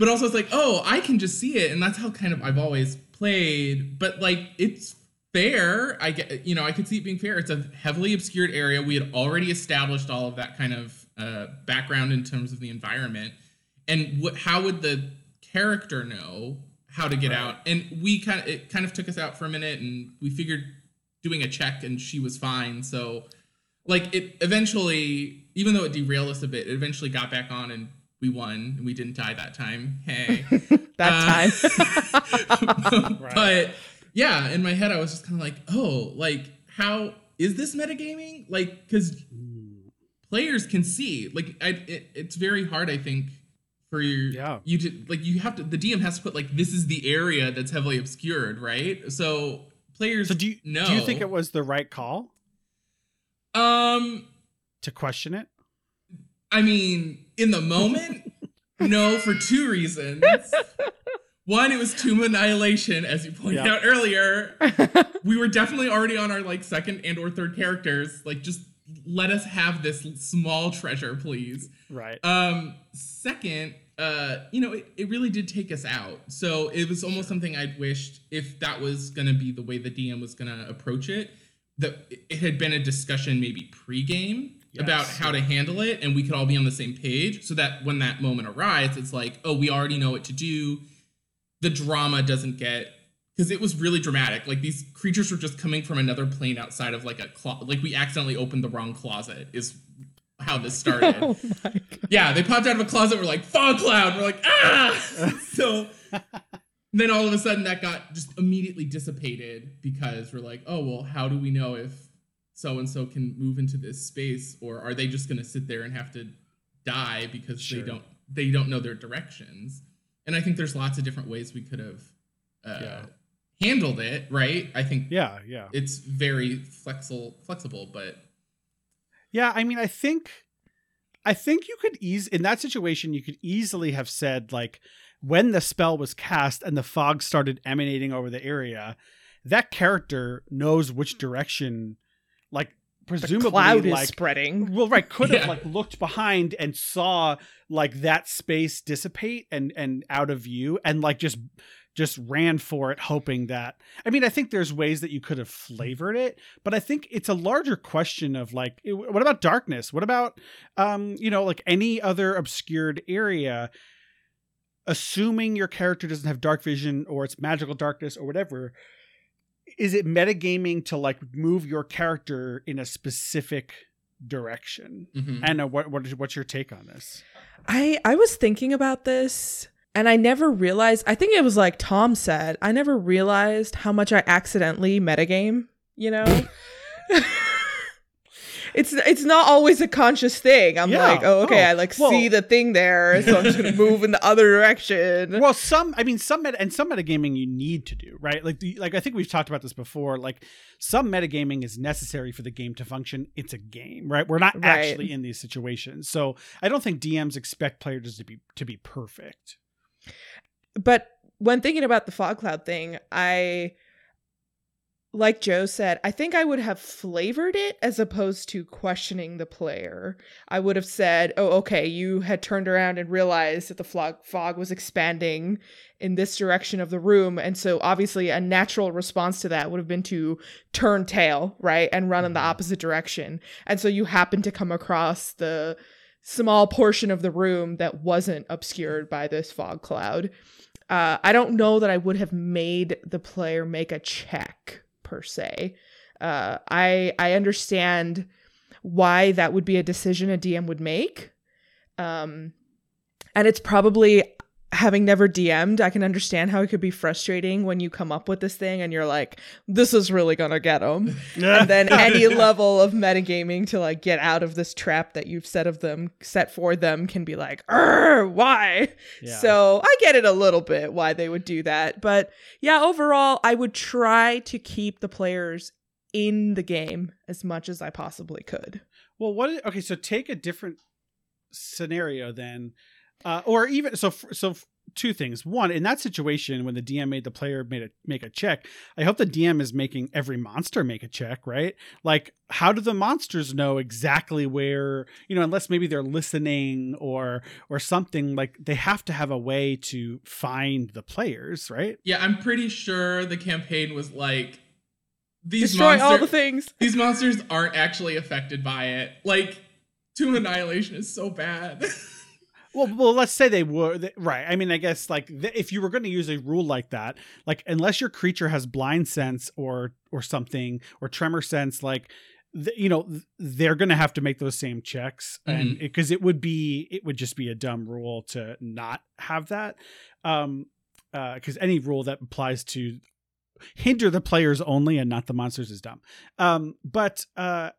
But also it's like, oh, I can just see it. And that's how kind of I've always played. But like, it's fair. I get, I could see it being fair. It's a heavily obscured area. We had already established all of that kind of background in terms of the environment, and how would the character know how to get out? And it kind of took us out for a minute, and we figured doing a check, and she was fine. So, like, it eventually, even though it derailed us a bit, it eventually got back on, and we won, and we didn't die that time. Hey, that time. But yeah, in my head, I was just kind of like, oh, like, how is this metagaming? Like, because players can see, like, it's very hard, I think, for you to, like, you have to, the DM has to put, like, this is the area that's heavily obscured, right? So players know. Do you think it was the right call? To question it? I mean, in the moment, No, for two reasons. One, it was Tomb of Annihilation, as you pointed out earlier. We were definitely already on our second and or third characters. Just let us have this small treasure, please. Right. Second, it really did take us out. So it was almost something I'd wished, if that was going to be the way the DM was going to approach it, that it had been a discussion maybe pre-game about how to handle it, and we could all be on the same page so that when that moment arrives, it's like, oh, we already know what to do. The drama doesn't get, because it was really dramatic. These creatures were just coming from another plane outside of a closet. We accidentally opened the wrong closet is how this started. Oh my God. Yeah, they popped out of a closet. We're like, Fog Cloud. We're like, ah! So then all of a sudden that got just immediately dissipated because we're like, oh, well, how do we know if so-and-so can move into this space, or are they just going to sit there and have to die because they don't know their directions? And I think there's lots of different ways we could have handled it, right? I think it's very flexible, but... Yeah, I mean, I think you could in that situation, you could easily have said, when the spell was cast and the fog started emanating over the area, that character knows which direction, presumably the cloud is spreading. Well, right. Could have looked behind and saw that space dissipate and out of view, and just ran for it, hoping that, I mean, I think there's ways that you could have flavored it, but I think it's a larger question of what about darkness? What about, any other obscured area, assuming your character doesn't have dark vision or it's magical darkness or whatever. Is it metagaming to move your character in a specific direction? Mm-hmm. Anna, what's your take on this? I was thinking about this and I never realized, I think it was like Tom said, I never realized how much I accidentally metagame, It's not always a conscious thing. I'm see the thing there, so I'm just going to move in the other direction. Well, some metagaming you need to do, right? I think we've talked about this before. Some metagaming is necessary for the game to function. It's a game, right? We're not actually in these situations. So I don't think DMs expect players to be perfect. But when thinking about the Fog Cloud thing, like Joe said, I think I would have flavored it as opposed to questioning the player. I would have said, oh, okay, you had turned around and realized that the fog was expanding in this direction of the room. And so obviously a natural response to that would have been to turn tail, right? And run in the opposite direction. And so you happen to come across the small portion of the room that wasn't obscured by this fog cloud. I don't know that I would have made the player make a check. Per se. I understand why that would be a decision a DM would make. And it's probably, having never DM'd, I can understand how it could be frustrating when you come up with this thing and you're like, this is really gonna get them. And then any level of metagaming to get out of this trap that you've set for them can be like, why? Yeah. So I get it a little bit why they would do that. But yeah, overall, I would try to keep the players in the game as much as I possibly could. Well, okay, so take a different scenario then. Or even so, two things. One, in that situation, when the DM made the player make a check, I hope the DM is making every monster make a check, right? How do the monsters know exactly where, unless maybe they're listening or something, they have to have a way to find the players, right? Yeah, I'm pretty sure the campaign was destroy all the things. These monsters aren't actually affected by it. Tomb of Annihilation is so bad. Well, let's say they were right. I mean, I guess if you were going to use a rule like that, unless your creature has blind sense or something or tremor sense, they're going to have to make those same checks, and because it would just be a dumb rule to not have that, because any rule that applies to hinder the players only and not the monsters is dumb. But I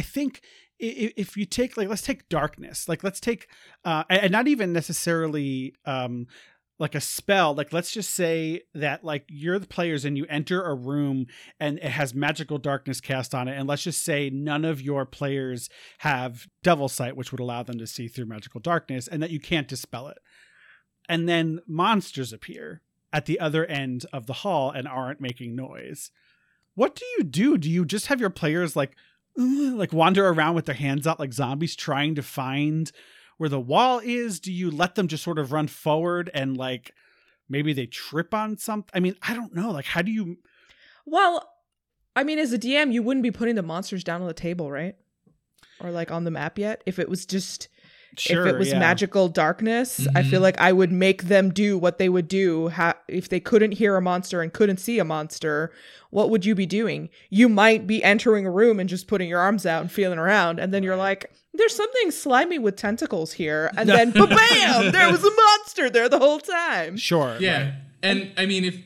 think. If you take, let's take darkness, and not even necessarily like a spell, like let's just say that like you're the players and you enter a room and it has magical darkness cast on it. And let's just say none of your players have devil sight, which would allow them to see through magical darkness, and that you can't dispel it. And then monsters appear at the other end of the hall and aren't making noise. What do you do? Do you just have your players like wander around with their hands out like zombies trying to find where the wall is? Do you let them just sort of run forward and like maybe they trip on something? I mean, I don't know. Like, how do you? Well, I mean, as a DM, you wouldn't be putting the monsters down on the table, right? Or like on the map yet. If it was just, sure, if it was magical darkness, mm-hmm. I feel like I would make them do what they would do. If they couldn't hear a monster and couldn't see a monster, what would you be doing? You might be entering a room and just putting your arms out and feeling around. And then you're like, there's something slimy with tentacles here. And then, ba-bam, there was a monster there the whole time. Sure. Yeah. Right. And I mean, if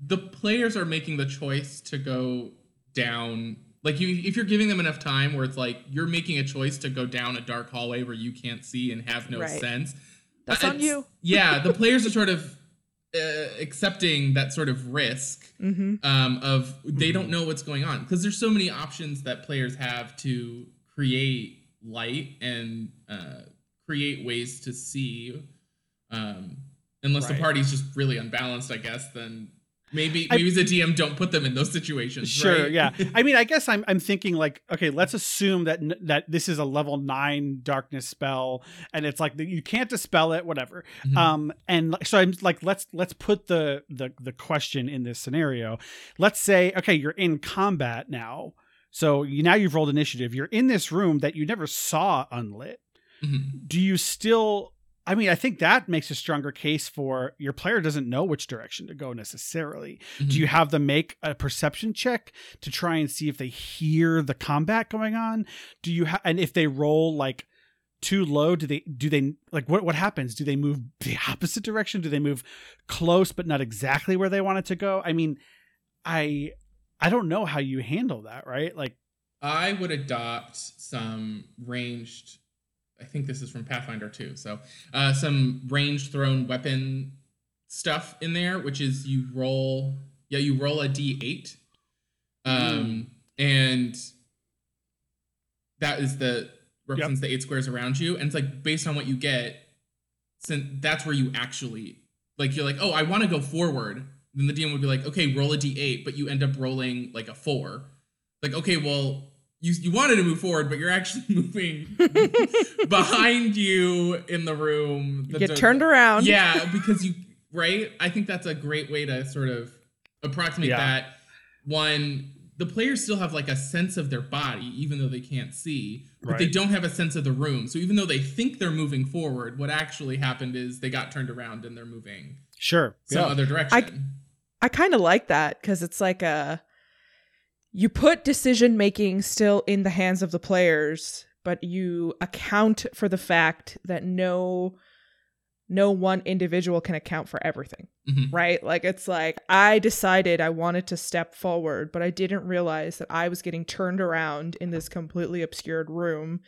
the players are making the choice to go down, like if you're giving them enough time where it's like you're making a choice to go down a dark hallway where you can't see and have no sense. That's on you. Yeah. The players are sort of accepting that sort of risk of they don't know what's going on. Because there's so many options that players have to create light and create ways to see, unless the party's just really unbalanced, I guess, then maybe as a DM don't put them in those situations. Sure. Right? Yeah. I mean, I guess I'm thinking like, okay, let's assume that this is a level 9 darkness spell and it's like you can't dispel it, whatever. Mm-hmm. And so I'm like, let's put the question in this scenario. Let's say, okay, you're in combat now. So now you've rolled initiative. You're in this room that you never saw unlit. Mm-hmm. Do you still, I mean, I think that makes a stronger case for your player doesn't know which direction to go necessarily. Mm-hmm. Do you have them make a perception check to try and see if they hear the combat going on? Do you and if they roll like too low, do they like what happens? Do they move the opposite direction? Do they move close, but not exactly where they want it to go? I mean, I don't know how you handle that, right? Like, I would adopt some ranged, I think this is from Pathfinder 2, so some ranged thrown weapon stuff in there, which is you roll a D8. And that is represents the 8 squares around you. And it's like, based on what you get, since that's where you actually, like, you're like, oh, I want to go forward. Then the DM would be like, okay, roll a D8, but you end up rolling like a 4. Like, okay, well, you wanted to move forward, but you're actually moving behind you in the room. You get turned around. Yeah, because right? I think that's a great way to sort of approximate that. One, the players still have like a sense of their body, even though they can't see, but they don't have a sense of the room. So even though they think they're moving forward, what actually happened is they got turned around and they're moving some other direction. I kind of like that because it's like you put decision making still in the hands of the players, but you account for the fact that no one individual can account for everything, right? Like it's like I decided I wanted to step forward, but I didn't realize that I was getting turned around in this completely obscured room,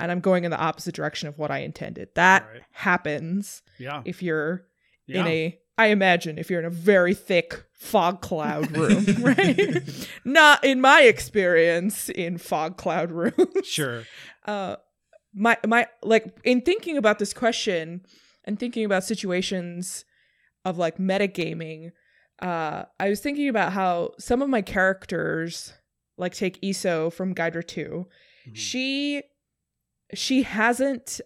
and I'm going in the opposite direction of what I intended. That happens if you're in a, I imagine, if you're in a very thick fog cloud room, right? Not in my experience in fog cloud rooms. Sure. My like in thinking about this question and thinking about situations of like metagaming, I was thinking about how some of my characters, like take Iso from Gaidra 2, she hasn't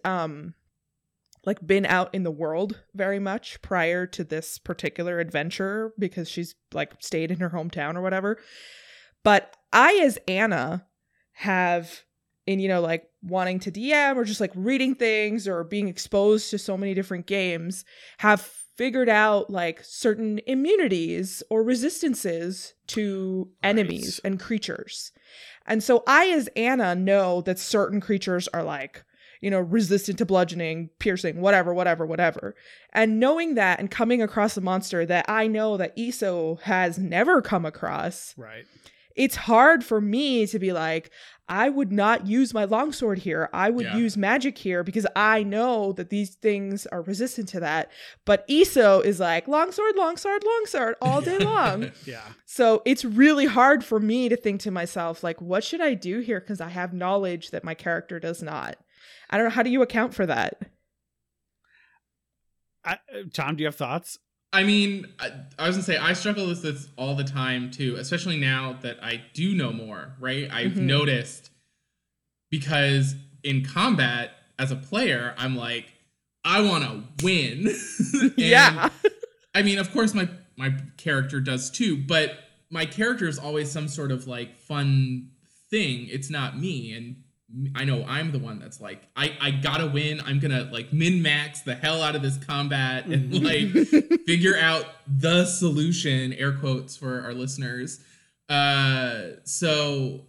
like been out in the world very much prior to this particular adventure because she's like stayed in her hometown or whatever. But I, as Anna, have in, you know, like wanting to DM or just like reading things or being exposed to so many different games, have figured out like certain immunities or resistances to enemies and creatures. And so I, as Anna, know that certain creatures are like, you know, resistant to bludgeoning, piercing, whatever. And knowing that and coming across a monster that I know that Iso has never come across it's hard for me to be like, I would not use my longsword here. I would use magic here because I know that these things are resistant to that. But Iso is like, longsword, longsword, longsword all day long. So it's really hard for me to think to myself, like, what should I do here? Because I have knowledge that my character does not. I don't know. How do you account for that? Tom, do you have thoughts? I mean, I was going to say, I struggle with this all the time, too, especially now that I do know more, right? I've noticed, because in combat, as a player, I'm like, I want to win. And, I mean, of course, my character does, too, but my character is always some sort of, like, fun thing. It's not me, and I know I'm the one that's like, I gotta win. I'm gonna like min-max the hell out of this combat and like figure out the solution, air quotes for our listeners. So,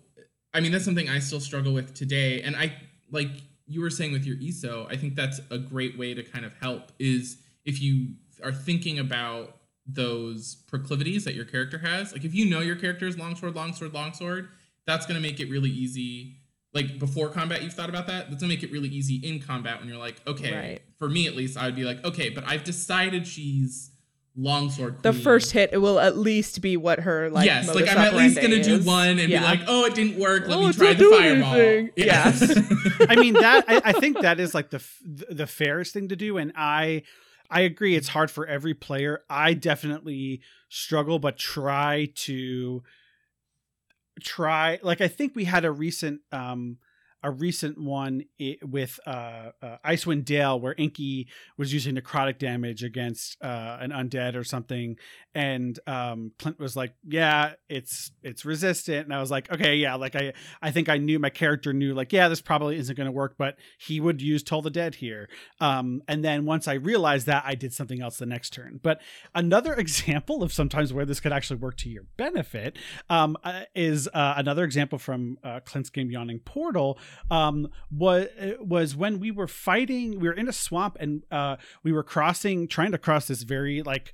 I mean, that's something I still struggle with today. And I, like you were saying with your Iso, I think that's a great way to kind of help is if you are thinking about those proclivities that your character has. Like if you know your character is longsword, longsword, longsword, that's gonna make it really easy. Like before combat, you've thought about that. That's gonna make it really easy in combat when you're like, okay, for me at least, I would be like, okay, but I've decided she's longsword queen. The first hit, it will at least be what her like. Yes, like I'm at least gonna do one and be like, oh, it didn't work. Let me try the fireball. Yes. I mean that. I think that is like the fairest thing to do, and I agree. It's hard for every player. I definitely struggle, but try to. Like I think we had a recent one with Icewind Dale where Inky was using necrotic damage against an undead or something, and Clint was like, "Yeah, it's resistant," and I was like, "Okay, yeah." Like I think I knew my character knew like, "Yeah, this probably isn't going to work," but he would use Toll the Dead here. And then once I realized that, I did something else the next turn. But another example of sometimes where this could actually work to your benefit is another example from Clint's game Yawning Portal. Was when we were fighting, we were in a swamp and we were trying to cross this very like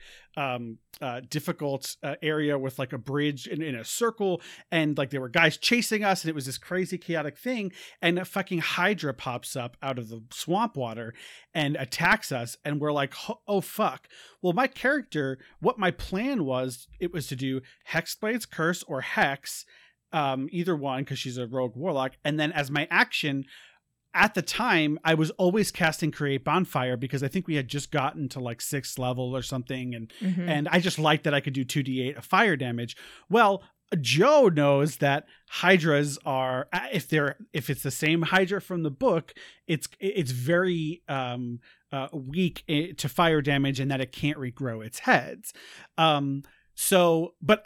difficult area with like a bridge in a circle, and like there were guys chasing us and it was this crazy chaotic thing, and a fucking Hydra pops up out of the swamp water and attacks us, and we're like, oh fuck. Well, my character, what my plan was, it was to do Hexblade's Curse or Hex, either one, because she's a rogue warlock. And then as my action at the time, I was always casting Create Bonfire because I think we had just gotten to like 6th level or something. And and I just liked that I could do 2d8 of fire damage. Well, Joe knows that hydras are, if it's the same hydra from the book, it's very weak to fire damage and that it can't regrow its heads. But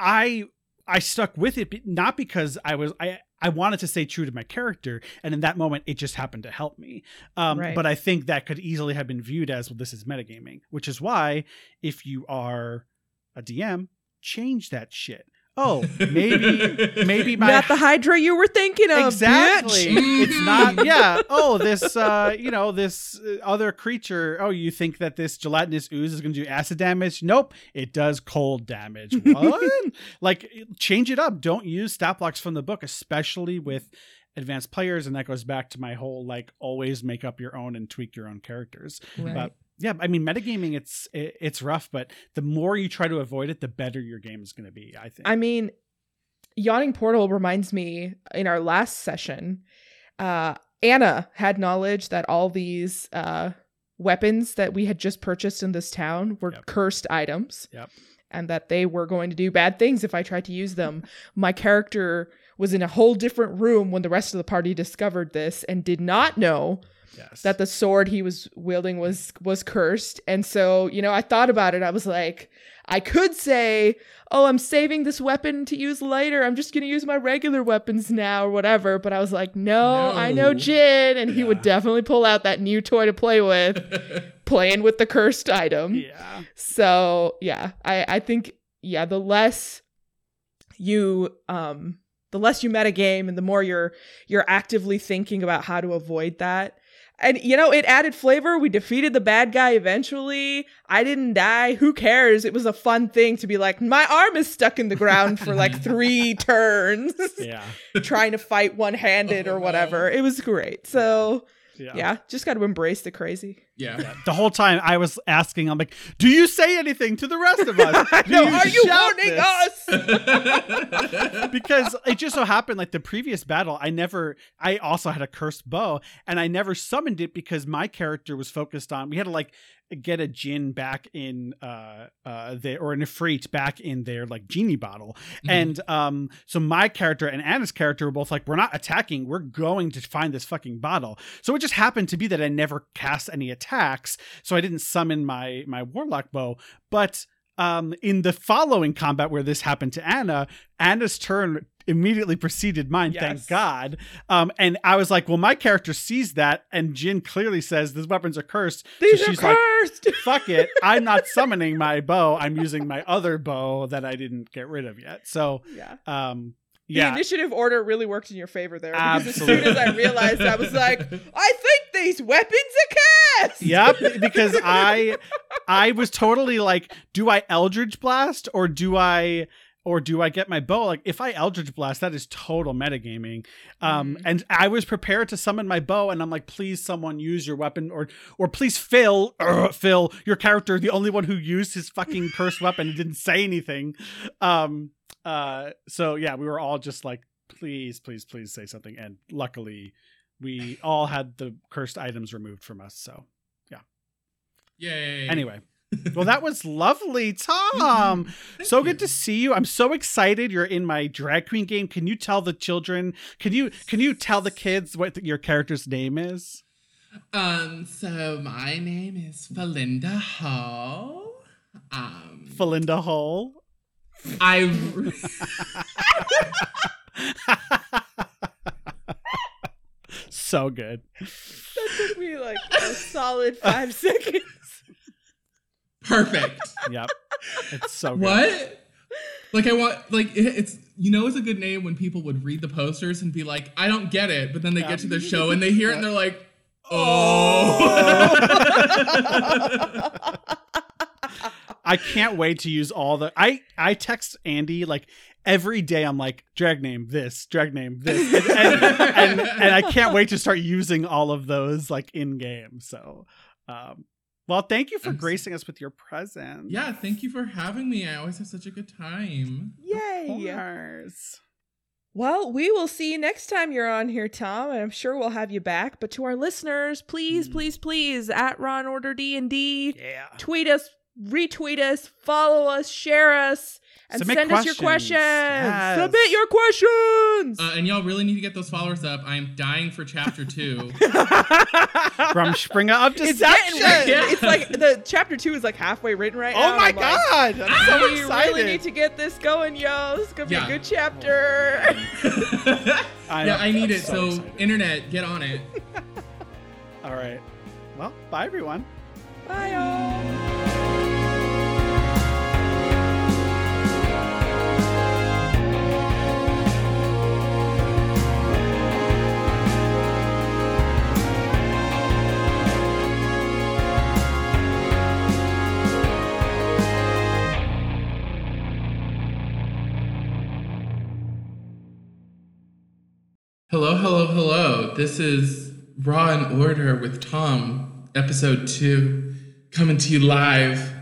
I stuck with it, not because I wanted to stay true to my character. And in that moment, it just happened to help me. But I think that could easily have been viewed as, well, this is metagaming, which is why if you are a DM, change that shit. Oh, maybe my... Not the Hydra you were thinking of. Exactly. It's not, yeah. Oh, this, this other creature. Oh, you think that this gelatinous ooze is going to do acid damage? Nope. It does cold damage. What? Like, change it up. Don't use stat blocks from the book, especially with advanced players. And that goes back to my whole, like, always make up your own and tweak your own characters. Right. But, yeah, I mean, metagaming, it's rough, but the more you try to avoid it, the better your game is going to be, I think. I mean, Yawning Portal reminds me, in our last session, Anna had knowledge that all these weapons that we had just purchased in this town were cursed items. Yep. And that they were going to do bad things if I tried to use them. My character was in a whole different room when the rest of the party discovered this and did not know... Yes. That the sword he was wielding was cursed. And so, I thought about it. I was like, I could say, oh, I'm saving this weapon to use later. I'm just going to use my regular weapons now or whatever. But I was like, no. I know Jin. And he would definitely pull out that new toy to play with, playing with the cursed item. Yeah. So, yeah, I think, yeah, the less you metagame and the more you're actively thinking about how to avoid that, And, you know, it added flavor. We defeated the bad guy eventually. I didn't die. Who cares? It was a fun thing to be like, my arm is stuck in the ground for like 3 turns. Yeah. Trying to fight one-handed or whatever. It was great. So, yeah, just got to embrace the crazy. Yeah. The whole time I was asking, I'm like, do you say anything to the rest of us? Are you warning us? Because it just so happened, like the previous battle, I also had a cursed bow and I never summoned it because my character was focused on, we had to like get a Jin back in there, or an Ifrit back in their like genie bottle. Mm-hmm. And so my character and Anna's character were both like, we're not attacking, we're going to find this fucking bottle. So it just happened to be that I never cast any attacks, so I didn't summon my warlock bow, but in the following combat where this happened to Anna's turn immediately preceded mine. Yes. Thank God. And I was like, well, my character sees that, and Jin clearly says these weapons are cursed. These so she's are cursed. Like, fuck it, I'm not summoning my bow, I'm using my other bow that I didn't get rid of yet. So the initiative order really worked in your favor there. Absolutely. Because as soon as I realized, I was like, I think these weapons are cast. Yep, because I was totally like, do I Eldritch Blast or do I get my bow? Like, if I Eldritch Blast, that is total metagaming. And I was prepared to summon my bow, and I'm like, please, someone use your weapon, or please, Phil, your character, the only one who used his fucking cursed weapon and didn't say anything. So yeah, we were all just like, please, please, please say something. And luckily we all had the cursed items removed from us. So yeah. Yay. Anyway. Well, that was lovely, Tom. Mm-hmm. So good to see you. I'm so excited you're in my drag queen game. Can you tell the children, can you tell the kids what your character's name is? So my name is Felinda Hall. Felinda Hall. So good. That took me like a solid 5 seconds. Perfect. Yep. It's so good. What? Like, I want, like, it's, you know, it's a good name when people would read the posters and be like, I don't get it. But then they get to the show and they hear it and they're like, oh. I can't wait to use all the... I text Andy, like, every day I'm like, drag name this. And I can't wait to start using all of those, like, in-game. So, well, thank you for gracing us with your presence. Yeah, thank you for having me. I always have such a good time. Yay! Well, we will see you next time you're on here, Tom, and I'm sure we'll have you back. But to our listeners, please, please, please, at Raw and Order D&D, tweet us, retweet us, follow us, share us, and send us your questions. Yes. Submit your questions. And y'all really need to get those followers up. I am dying for chapter 2. From Springer up to Section. It's like the chapter 2 is like halfway written right now. Oh my God. Like, I'm so excited. We really need to get this going, yo. This is going to be a good chapter. I need it. So excited. Internet, get on it. All right. Well, bye everyone. Bye y'all. Hello, hello, hello. This is Raw and Order with Tom, episode 2, coming to you live.